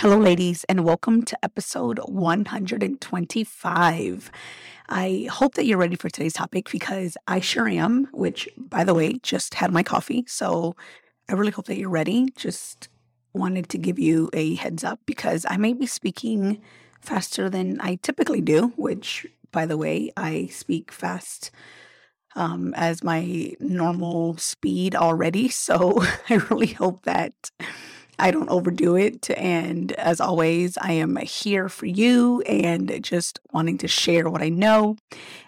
Hello, ladies, and welcome to episode 125. I hope that you're ready for today's topic because I sure am, which, by the way, just had my coffee. So I really hope that you're ready. Just wanted to give you a heads up because I may be speaking faster than I typically do, which, by the way, I speak fast as my normal speed already. So I really hope that I don't overdo it. And as always, I am here for you and just wanting to share what I know.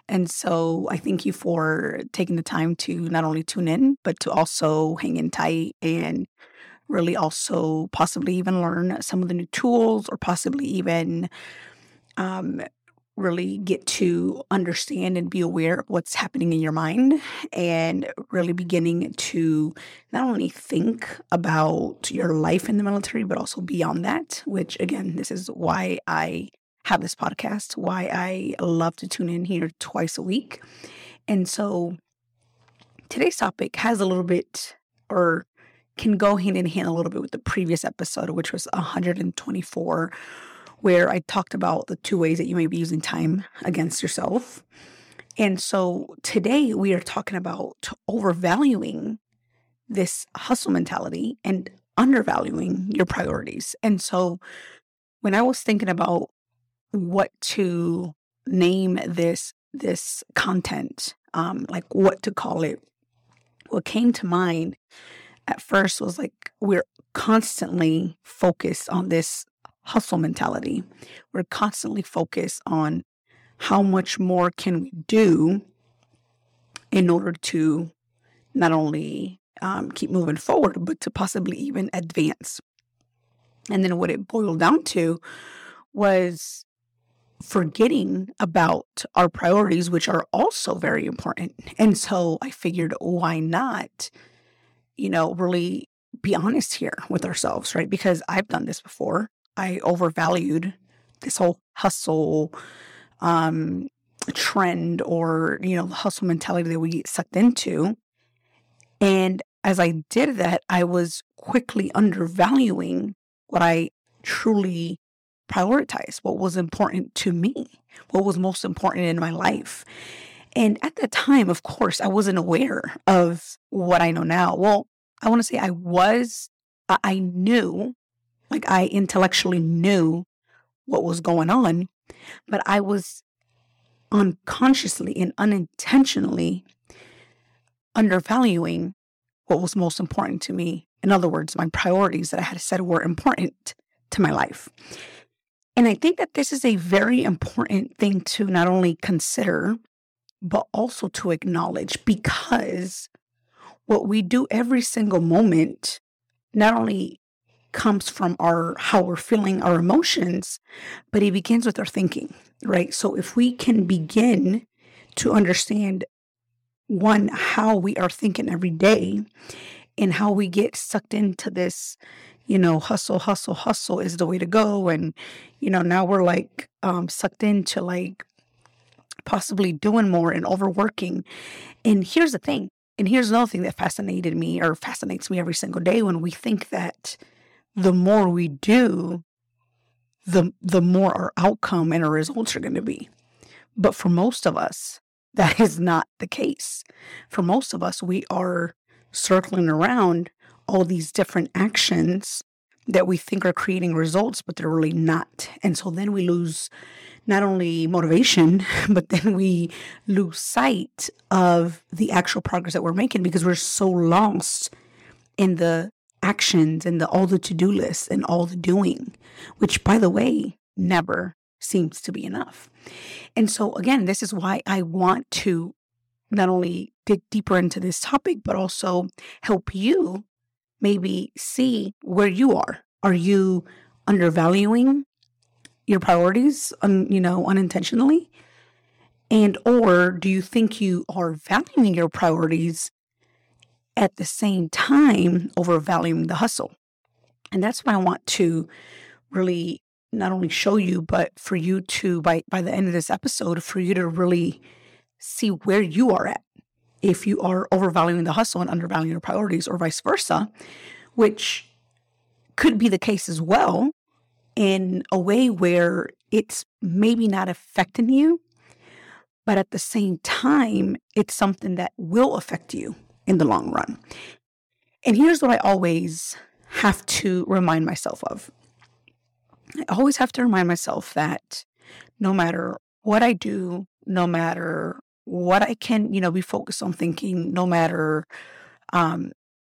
And so I thank you for taking the time to not only tune in, but to also hang in tight and really also possibly even learn some of the new tools or possibly even really get to understand and be aware of what's happening in your mind and really beginning to not only think about your life in the military, but also beyond that, which again, this is why I have this podcast, why I love to tune in here twice a week. And so today's topic has a little bit or can go hand in hand a little bit with the previous episode, which was 124, where I talked about the two ways that you may be using time against yourself. And so today we are talking about overvaluing this hustle mentality and undervaluing your priorities. And so when I was thinking about what to name this content, like what to call it, what came to mind at first was like, we're constantly focused on this hustle mentality. We're constantly focused on how much more can we do in order to not only keep moving forward, but to possibly even advance. And then what it boiled down to was forgetting about our priorities, which are also very important. And so I figured, why not, really be honest here with ourselves, right? Because I've done this before. I overvalued this whole hustle trend or, the hustle mentality that we get sucked into. And as I did that, I was quickly undervaluing what I truly prioritized, what was important to me, what was most important in my life. And at that time, of course, I wasn't aware of what I know now. Well, I want to say I knew. Like I intellectually knew what was going on, but I was unconsciously and unintentionally undervaluing what was most important to me. In other words, my priorities that I had said were important to my life. And I think that this is a very important thing to not only consider, but also to acknowledge, because what we do every single moment, not only comes from how we're feeling, our emotions, but it begins with our thinking, right? So if we can begin to understand, one, how we are thinking every day and how we get sucked into this, hustle is the way to go. And, now we're like sucked into like possibly doing more and overworking. And here's the thing. And here's another thing that fascinates me every single day when we think that the more we do, the more our outcome and our results are going to be. But for most of us, that is not the case. For most of us, we are circling around all these different actions that we think are creating results, but they're really not. And so then we lose not only motivation, but then we lose sight of the actual progress that we're making because we're so lost in the actions and all the to-do lists and all the doing, which, by the way, never seems to be enough. And so, again, this is why I want to not only dig deeper into this topic, but also help you maybe see where you are. Are you undervaluing your priorities, unintentionally? And or do you think you are valuing your priorities at the same time over valuing the hustle? And that's what I want to really not only show you, but for you to, by the end of this episode, for you to really see where you are at. If you are overvaluing the hustle and undervaluing your priorities or vice versa, which could be the case as well in a way where it's maybe not affecting you, but at the same time, it's something that will affect you in the long run. And here's what I always have to remind myself of. I always have to remind myself that no matter what I do, no matter what I can, be focused on thinking, no matter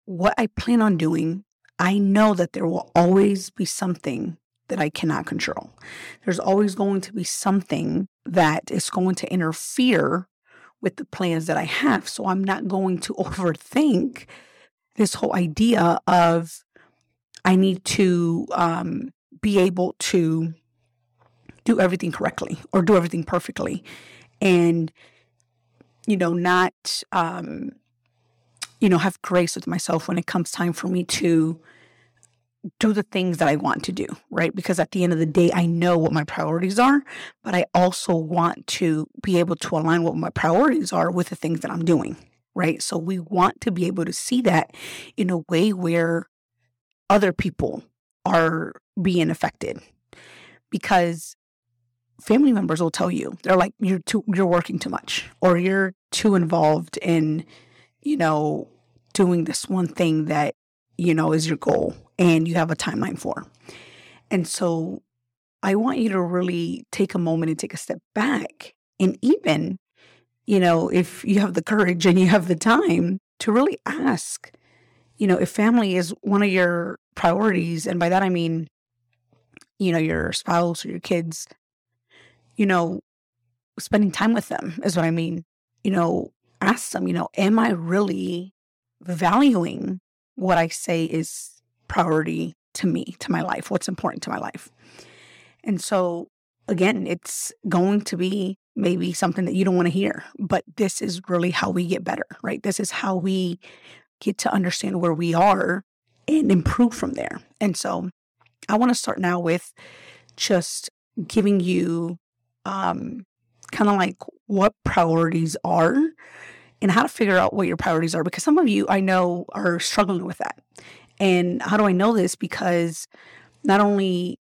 what I plan on doing, I know that there will always be something that I cannot control. There's always going to be something that is going to interfere with the plans that I have. So I'm not going to overthink this whole idea of I need to be able to do everything correctly or do everything perfectly. And not, have grace with myself when it comes time for me to do the things that I want to do, right? Because at the end of the day, I know what my priorities are, but I also want to be able to align what my priorities are with the things that I'm doing, right? So we want to be able to see that in a way where other people are being affected, because family members will tell you, they're like, you're working too much, or you're too involved in, doing this one thing that, is your goal and you have a timeline for. And so I want you to really take a moment and take a step back. And even, if you have the courage and you have the time to really ask, if family is one of your priorities, and by that I mean, your spouse or your kids, spending time with them is what I mean. Ask them, am I really valuing what I say is priority to me, to my life, what's important to my life? And so, again, it's going to be maybe something that you don't want to hear, but this is really how we get better, right? This is how we get to understand where we are and improve from there. And so I want to start now with just giving you kind of like what priorities are and how to figure out what your priorities are, because some of you I know are struggling with that. And how do I know this? Because not only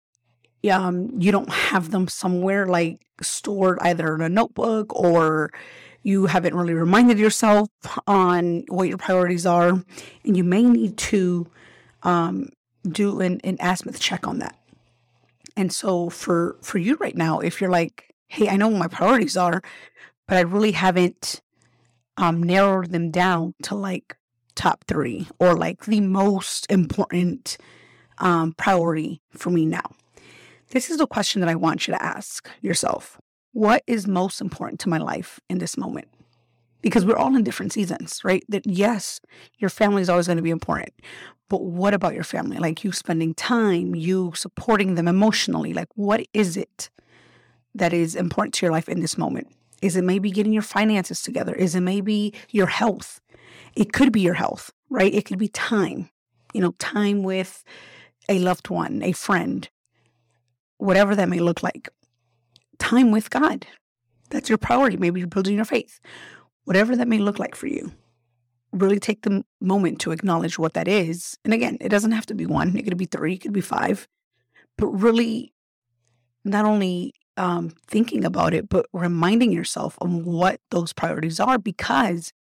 you don't have them somewhere like stored either in a notebook, or you haven't really reminded yourself on what your priorities are, and you may need to do an azimuth check on that. And so for you right now, if you're like, hey, I know what my priorities are, but I really haven't narrowed them down to like top 3 or like the most important priority for me now. This is the question that I want you to ask yourself. What is most important to my life in this moment? Because we're all in different seasons, right? That yes, your family is always going to be important, but what about your family? Like you spending time, you supporting them emotionally. Like what is it that is important to your life in this moment? Is it maybe getting your finances together? Is it maybe your health? It could be your health, right? It could be time, time with a loved one, a friend, whatever that may look like. Time with God. That's your priority. Maybe you're building your faith. Whatever that may look like for you, really take the moment to acknowledge what that is. And again, it doesn't have to be 1. It could be 3. It could be 5. But really not only thinking about it, but reminding yourself of what those priorities are, because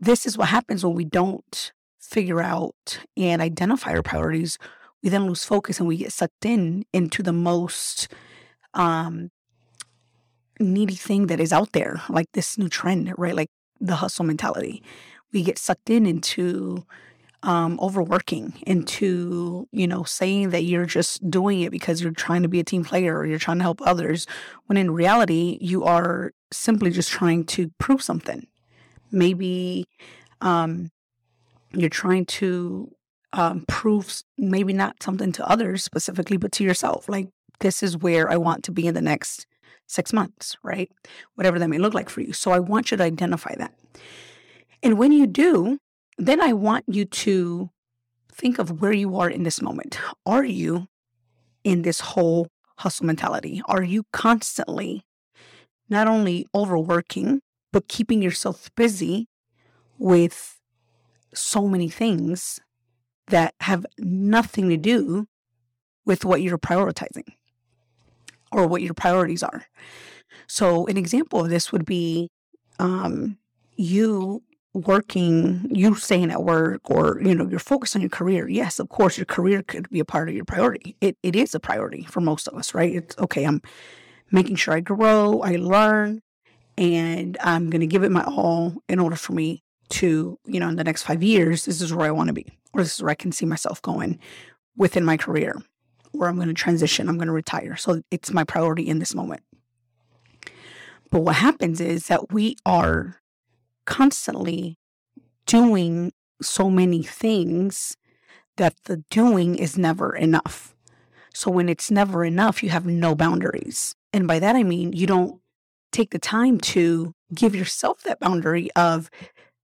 this is what happens when we don't figure out and identify our priorities. we then lose focus and we get sucked into the most needy thing that is out there, like this new trend, right? Like the hustle mentality. We get sucked into overworking, into, you know, saying that you're just doing it because you're trying to be a team player or you're trying to help others, when in reality, you are simply just trying to prove something. Maybe you're trying to prove maybe not something to others specifically, but to yourself. Like, this is where I want to be in the next 6 months, right? Whatever that may look like for you. So I want you to identify that. And when you do, then I want you to think of where you are in this moment. Are you in this whole hustle mentality? Are you constantly not only overworking, but keeping yourself busy with so many things that have nothing to do with what you're prioritizing or what your priorities are? So an example of this would be you working, you staying at work, or, you know, you're focused on your career. Yes, of course, your career could be a part of your priority. It is a priority for most of us, right? It's okay, I'm making sure I grow, I learn, and I'm going to give it my all in order for me to, you know, in the next 5 years, this is where I want to be, or this is where I can see myself going within my career, or I'm going to transition, I'm going to retire. So it's my priority in this moment. But what happens is that we are constantly doing so many things that the doing is never enough. So when it's never enough, you have no boundaries. And by that, I mean, you don't take the time to give yourself that boundary of,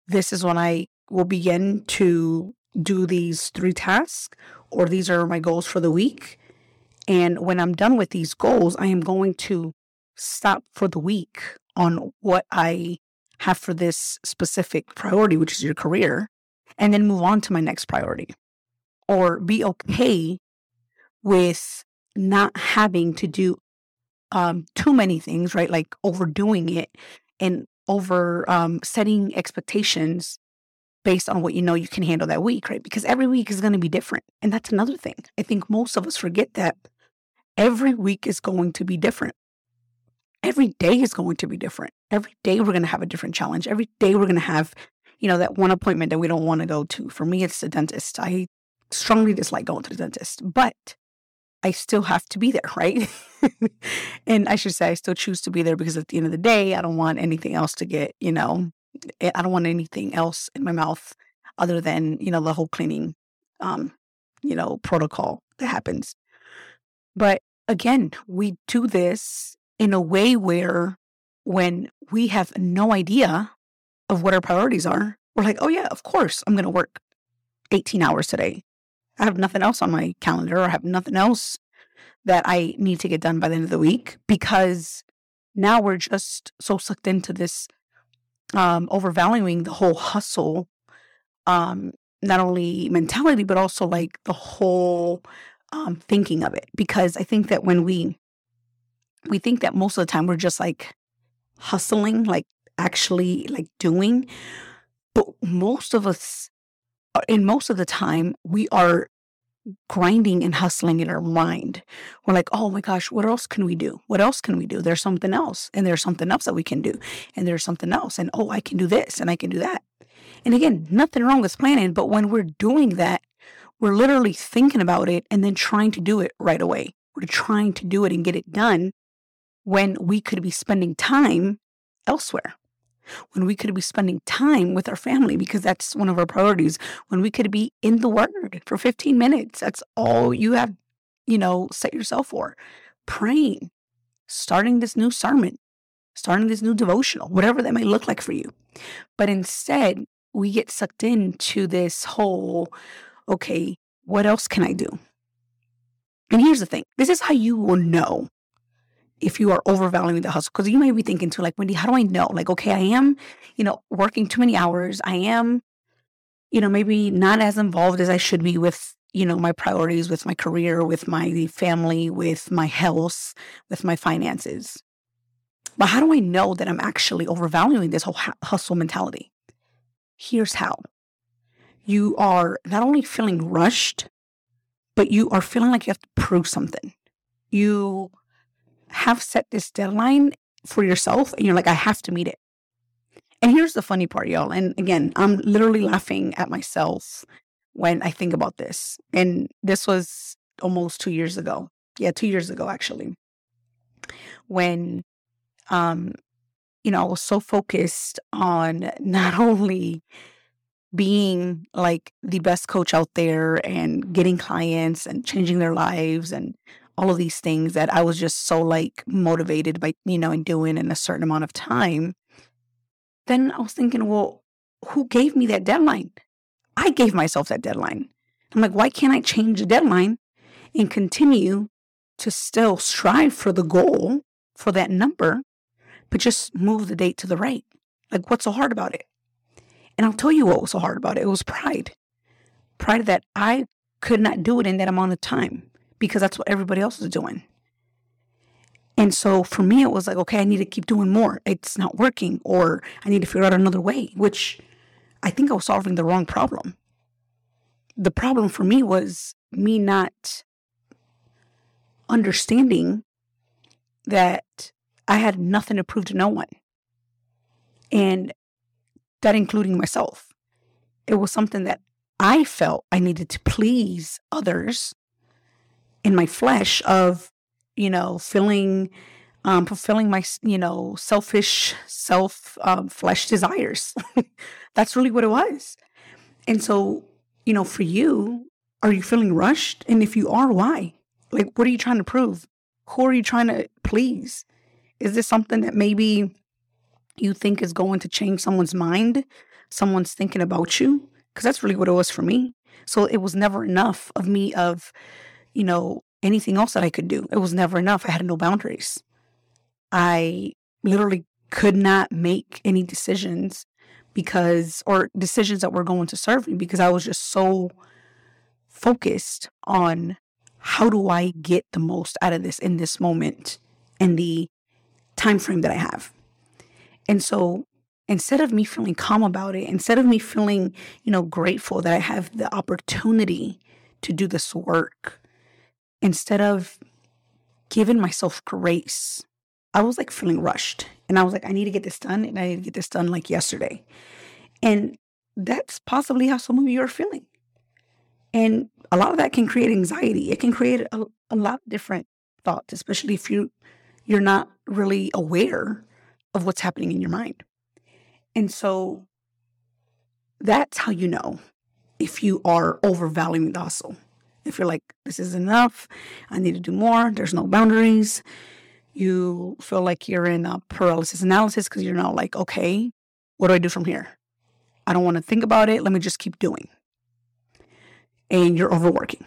this is when I will begin to do these 3 tasks, or these are my goals for the week. And when I'm done with these goals, I am going to stop for the week on what I have for this specific priority, which is your career, and then move on to my next priority. Or be okay with not having to do too many things, right? Like overdoing it and over setting expectations based on what you know you can handle that week, right? Because every week is going to be different. And that's another thing. I think most of us forget that every week is going to be different. Every day is going to be different. Every day we're going to have a different challenge. Every day we're going to have, you know, that one appointment that we don't want to go to. For me, it's the dentist. I strongly dislike going to the dentist, but I still have to be there, right? And I should say I still choose to be there, because at the end of the day, I don't want anything else to get, you know, I don't want anything else in my mouth other than, you know, the whole cleaning, you know, protocol that happens. But again, we do this in a way where when we have no idea of what our priorities are, we're like, oh yeah, of course, I'm going to work 18 hours today. I have nothing else on my calendar, or I have nothing else that I need to get done by the end of the week, because now we're just so sucked into this overvaluing the whole hustle, not only mentality, but also like the whole thinking of it. Because I think that when we think that most of the time we're just like hustling, like actually like doing, but most of us, and most of the time, we are grinding and hustling in our mind. We're like, oh my gosh, what else can we do? What else can we do? There's something else. And there's something else that we can do. And there's something else. And oh, I can do this and I can do that. And again, nothing wrong with planning. But when we're doing that, we're literally thinking about it and then trying to do it right away. We're trying to do it and get it done when we could be spending time elsewhere. When we could be spending time with our family, because that's one of our priorities. When we could be in the Word for 15 minutes, that's all you have, you know, set yourself for. Praying, starting this new sermon, starting this new devotional, whatever that may look like for you. But instead, we get sucked into this whole, okay, what else can I do? And here's the thing. This is how you will know if you are overvaluing the hustle, because you may be thinking too, like, Wendy, how do I know? Like, okay, I am, you know, working too many hours. I am, you know, maybe not as involved as I should be with, you know, my priorities, with my career, with my family, with my health, with my finances. But how do I know that I'm actually overvaluing this whole hustle mentality? Here's how. You are not only feeling rushed, but you are feeling like you have to prove something. You have set this deadline for yourself, and you're like, I have to meet it. And here's the funny part, y'all. And again, I'm literally laughing at myself when I think about this. And this was almost 2 years ago. Yeah, 2 years ago, actually. When, I was so focused on not only being like the best coach out there and getting clients and changing their lives and all of these things that I was just so like motivated by, and doing in a certain amount of time. Then I was thinking, well, who gave me that deadline? I gave myself that deadline. I'm like, why can't I change the deadline and continue to still strive for the goal, for that number, but just move the date to the right? Like, what's so hard about it? And I'll tell you what was so hard about it. It was pride. Pride that I could not do it in that amount of time because that's what everybody else was doing. And so for me, it was like, okay, I need to keep doing more. It's not working, or I need to figure out another way, which I think I was solving the wrong problem. The problem for me was me not understanding that I had nothing to prove to no one. And that including myself. It was something that I felt I needed to please others in my flesh of, feeling, fulfilling my, selfish flesh desires. That's really what it was. And so, for you, are you feeling rushed? And if you are, why? Like, what are you trying to prove? Who are you trying to please? Is this something that maybe you think is going to change someone's mind? Someone's thinking about you? Because that's really what it was for me. So it was never enough of me of, anything else that I could do. It was never enough. I had no boundaries. I literally could not make any decisions or decisions that were going to serve me because I was just so focused on how do I get the most out of this in this moment and the time frame that I have. And so instead of me feeling calm about it, instead of me feeling, grateful that I have the opportunity to do this work, instead of giving myself grace, I was like feeling rushed. And I was like, I need to get this done. And I need to get this done like yesterday. And that's possibly how some of you are feeling. And a lot of that can create anxiety. It can create a lot of different thoughts, especially if you're not really aware of what's happening in your mind. And so that's how you know if you are overvaluing the hustle. If you're like, this is enough, I need to do more, there's no boundaries, you feel like you're in a paralysis analysis because you're not like, okay, what do I do from here? I don't want to think about it, let me just keep doing. And you're overworking.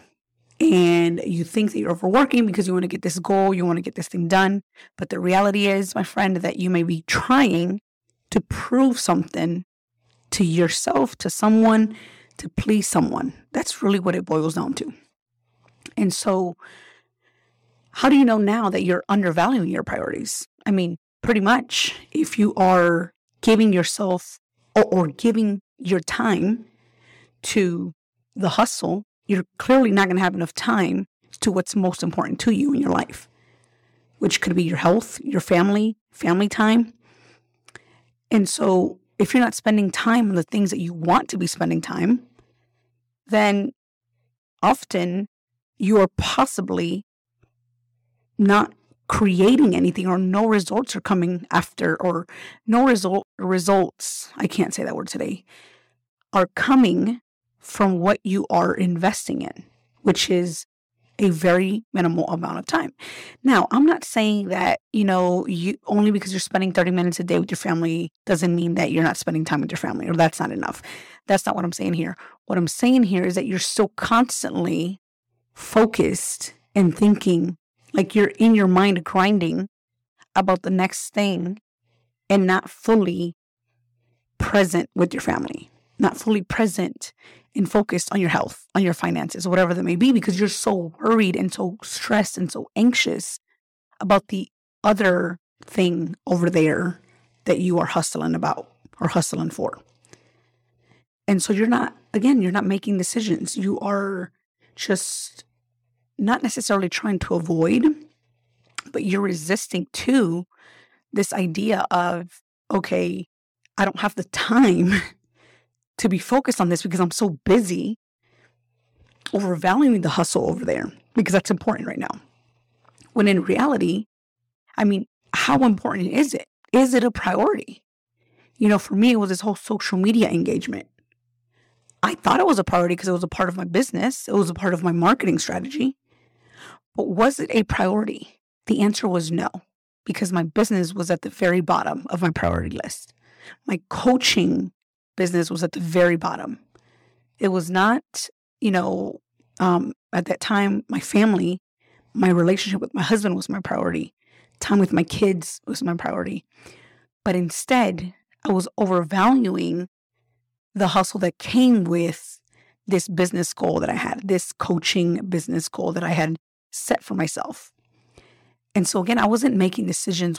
And you think that you're overworking because you want to get this goal, you want to get this thing done. But the reality is, my friend, that you may be trying to prove something to yourself, to someone, to please someone. That's really what it boils down to. And so how do you know now that you're undervaluing your priorities? I mean, pretty much if you are giving yourself or giving your time to the hustle, you're clearly not going to have enough time to what's most important to you in your life, which could be your health, your family time. And so if you're not spending time on the things that you want to be spending time, then often you are possibly not creating anything, or no results are coming after, or no results, I can't say that word today, are coming from what you are investing in, which is a very minimal amount of time. Now, I'm not saying that, you only because you're spending 30 minutes a day with your family doesn't mean that you're not spending time with your family, or that's not enough. That's not what I'm saying here. What I'm saying here is that you're still constantly focused and thinking, like you're in your mind grinding about the next thing and not fully present with your family, not fully present and focused on your health, on your finances, whatever that may be, because you're so worried and so stressed and so anxious about the other thing over there that you are hustling about or hustling for. And so you're not making decisions. You are just not necessarily trying to avoid, but you're resisting to this idea of, okay, I don't have the time to be focused on this because I'm so busy, overvaluing the hustle over there because that's important right now. When in reality, I mean, how important is it? Is it a priority? You know, for me, it was this whole social media engagement. I thought it was a priority because it was a part of my business. It was a part of my marketing strategy. But was it a priority? The answer was no, because my business was at the very bottom of my priority list. My coaching business was at the very bottom. It was not, you know, at that time, my family, my relationship with my husband was my priority. Time with my kids was my priority. But instead, I was overvaluing the hustle that came with this business goal that I had, this coaching business goal that I had set for myself. And so again, I wasn't making decisions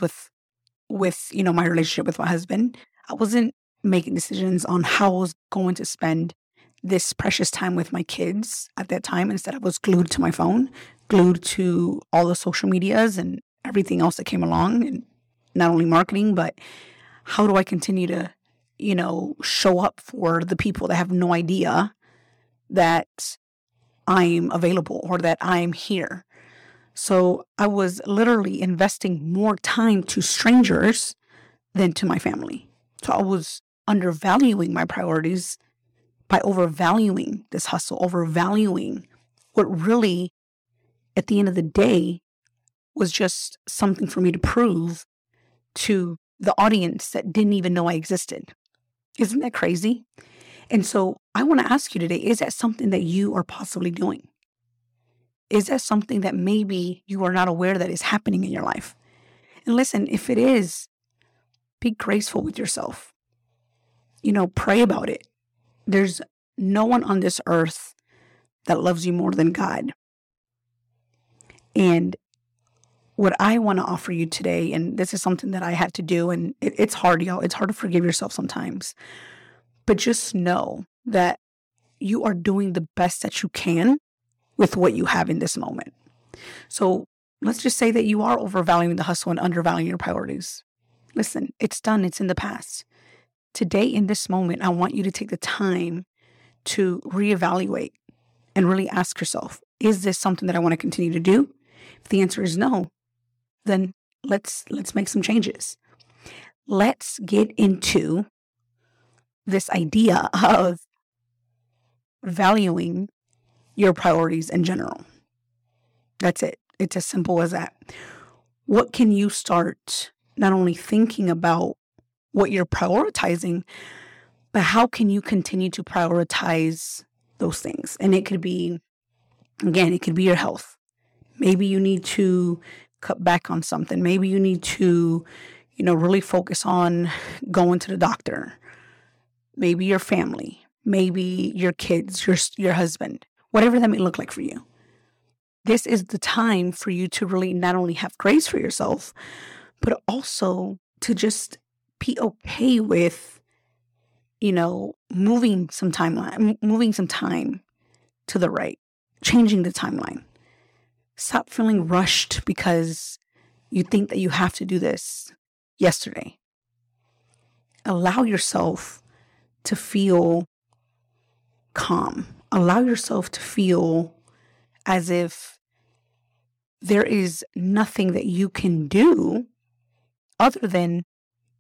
with you know, my relationship with my husband. I wasn't making decisions on how I was going to spend this precious time with my kids at that time. Instead, I was glued to my phone, glued to all the social medias and everything else that came along, and not only marketing, but how do I continue to, you know, show up for the people that have no idea that I'm available or that I'm here. So I was literally investing more time to strangers than to my family. So I was undervaluing my priorities by overvaluing this hustle, overvaluing what really, at the end of the day, was just something for me to prove to the audience that didn't even know I existed. Isn't that crazy? And so I want to ask you today, is that something that you are possibly doing? Is that something that maybe you are not aware that is happening in your life? And listen, if it is, be graceful with yourself. You know, pray about it. There's no one on this earth that loves you more than God. And what I want to offer you today, and this is something that I had to do, and it's hard, y'all. It's hard to forgive yourself sometimes. But just know that you are doing the best that you can with what you have in this moment. So let's just say that you are overvaluing the hustle and undervaluing your priorities. Listen, it's done. It's in the past. Today, in this moment, I want you to take the time to reevaluate and really ask yourself, is this something that I want to continue to do? If the answer is no, then let's make some changes. Let's get into this idea of valuing your priorities in general. That's it. It's as simple as that. What can you start not only thinking about what you're prioritizing, but how can you continue to prioritize those things? And it could be, again, it could be your health. Maybe you need to cut back on something. Maybe you need to, you know, really focus on going to the doctor. Maybe your family, maybe your kids, your husband, whatever that may look like for you. This is the time for you to really not only have grace for yourself, but also to just be okay with, you know, moving some time to the right, changing the timeline. Stop feeling rushed because you think that you have to do this yesterday. Allow yourself to feel calm. Allow yourself to feel as if there is nothing that you can do other than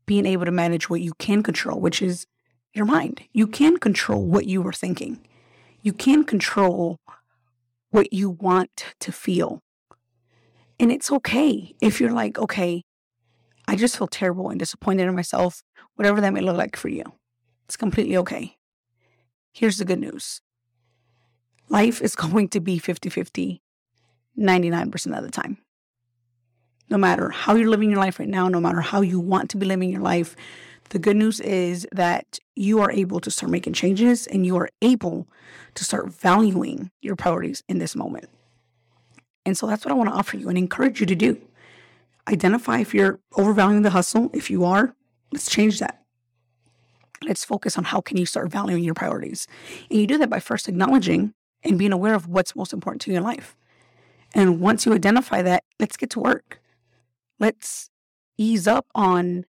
being able to manage what you can control, which is your mind. You can control what you are thinking. You can control what you want to feel. And it's okay if you're like, okay, I just feel terrible and disappointed in myself, whatever that may look like for you. It's completely okay. Here's the good news. Life is going to be 50-50 99% of the time. No matter how you're living your life right now, no matter how you want to be living your life, the good news is that you are able to start making changes and you are able to start valuing your priorities in this moment. And so that's what I want to offer you and encourage you to do. Identify if you're overvaluing the hustle. If you are, let's change that. Let's focus on how can you start valuing your priorities. And you do that by first acknowledging and being aware of what's most important to your life. And once you identify that, let's get to work. Let's ease up on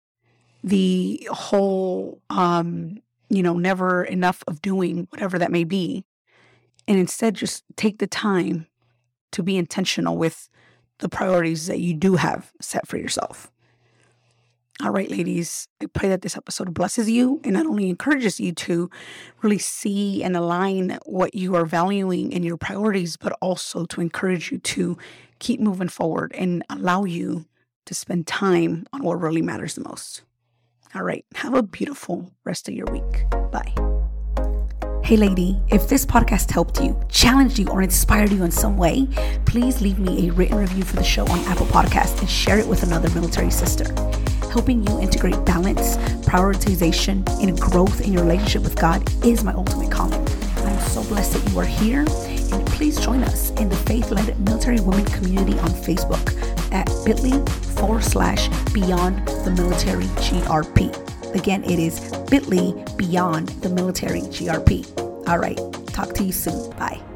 the whole, never enough of doing, whatever that may be. And instead, just take the time to be intentional with the priorities that you do have set for yourself. All right, ladies, I pray that this episode blesses you and not only encourages you to really see and align what you are valuing in your priorities, but also to encourage you to keep moving forward and allow you to spend time on what really matters the most. All right, have a beautiful rest of your week. Bye. Hey lady, if this podcast helped you, challenged you, or inspired you in some way, please leave me a written review for the show on Apple Podcasts and share it with another military sister. Helping you integrate balance, prioritization, and growth in your relationship with God is my ultimate calling. I'm so blessed that you are here, and please join us in the Faith-Led Military Women community on Facebook at bit.ly/BeyondTheMilitaryGRP. Again, it is bit.ly/BeyondTheMilitaryGRP. All right, talk to you soon. Bye.